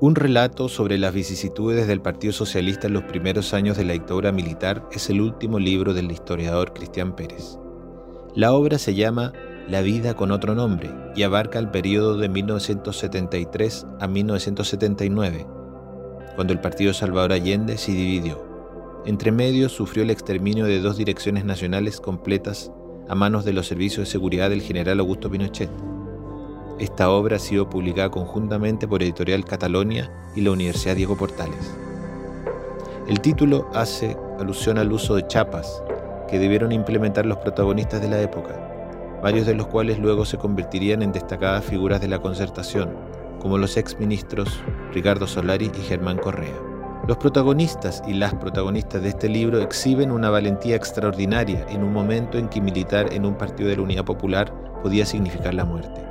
Un relato sobre las vicisitudes del Partido Socialista en los primeros años de la dictadura militar es el último libro del historiador Cristián Pérez. La obra se llama La vida con otro nombre y abarca el periodo de 1973 a 1979, cuando el Partido Salvador Allende se dividió. Entre medios sufrió el exterminio de dos direcciones nacionales completas a manos de los servicios de seguridad del general Augusto Pinochet. Esta obra ha sido publicada conjuntamente por Editorial Catalonia y la Universidad Diego Portales. El título hace alusión al uso de chapas que debieron implementar los protagonistas de la época, varios de los cuales luego se convertirían en destacadas figuras de la Concertación, como los exministros Ricardo Solari y Germán Correa. Los protagonistas y las protagonistas de este libro exhiben una valentía extraordinaria en un momento en que militar en un partido de la Unidad Popular podía significar la muerte.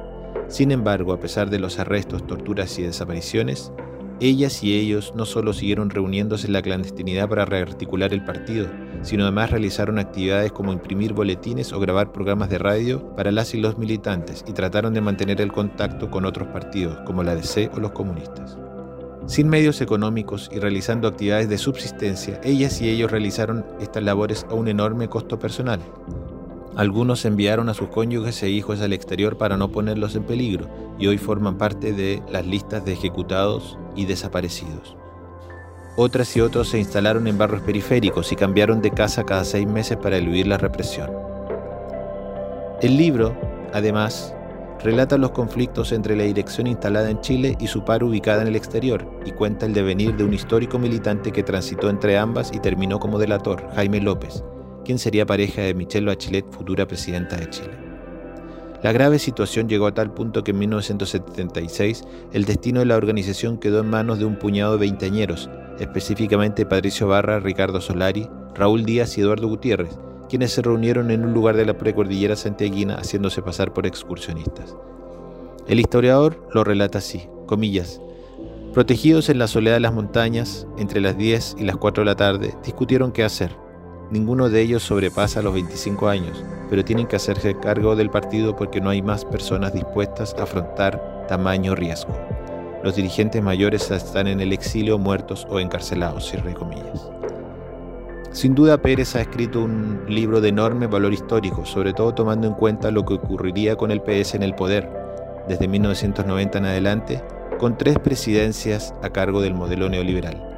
Sin embargo, a pesar de los arrestos, torturas y desapariciones, ellas y ellos no solo siguieron reuniéndose en la clandestinidad para rearticular el partido, sino además realizaron actividades como imprimir boletines o grabar programas de radio para las y los militantes y trataron de mantener el contacto con otros partidos, como la DC o los comunistas. Sin medios económicos y realizando actividades de subsistencia, ellas y ellos realizaron estas labores a un enorme costo personal. Algunos enviaron a sus cónyuges e hijos al exterior para no ponerlos en peligro y hoy forman parte de las listas de ejecutados y desaparecidos. Otras y otros se instalaron en barrios periféricos y cambiaron de casa cada 6 meses para eludir la represión. El libro, además, relata los conflictos entre la dirección instalada en Chile y su par ubicada en el exterior y cuenta el devenir de un histórico militante que transitó entre ambas y terminó como delator, Jaime López, quien sería pareja de Michelle Bachelet, futura presidenta de Chile. La grave situación llegó a tal punto que en 1976 el destino de la organización quedó en manos de un puñado de veinteañeros, específicamente Patricio Barra, Ricardo Solari, Raúl Díaz y Eduardo Gutiérrez, quienes se reunieron en un lugar de la precordillera santiaguina haciéndose pasar por excursionistas. El historiador lo relata así, comillas: protegidos en la soledad de las montañas, entre las 10 y las 4 de la tarde, discutieron qué hacer. Ninguno de ellos sobrepasa los 25 años, pero tienen que hacerse cargo del partido porque no hay más personas dispuestas a afrontar tamaño riesgo. Los dirigentes mayores están en el exilio, muertos o encarcelados, cierre comillas. Sin duda, Pérez ha escrito un libro de enorme valor histórico, sobre todo tomando en cuenta lo que ocurriría con el PS en el poder, desde 1990 en adelante, con 3 presidencias a cargo del modelo neoliberal.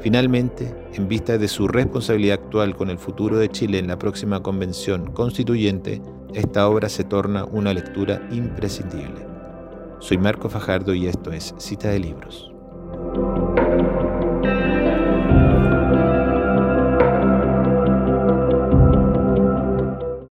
Finalmente, en vista de su responsabilidad actual con el futuro de Chile en la próxima convención constituyente, esta obra se torna una lectura imprescindible. Soy Marco Fajardo y esto es Cita de Libros.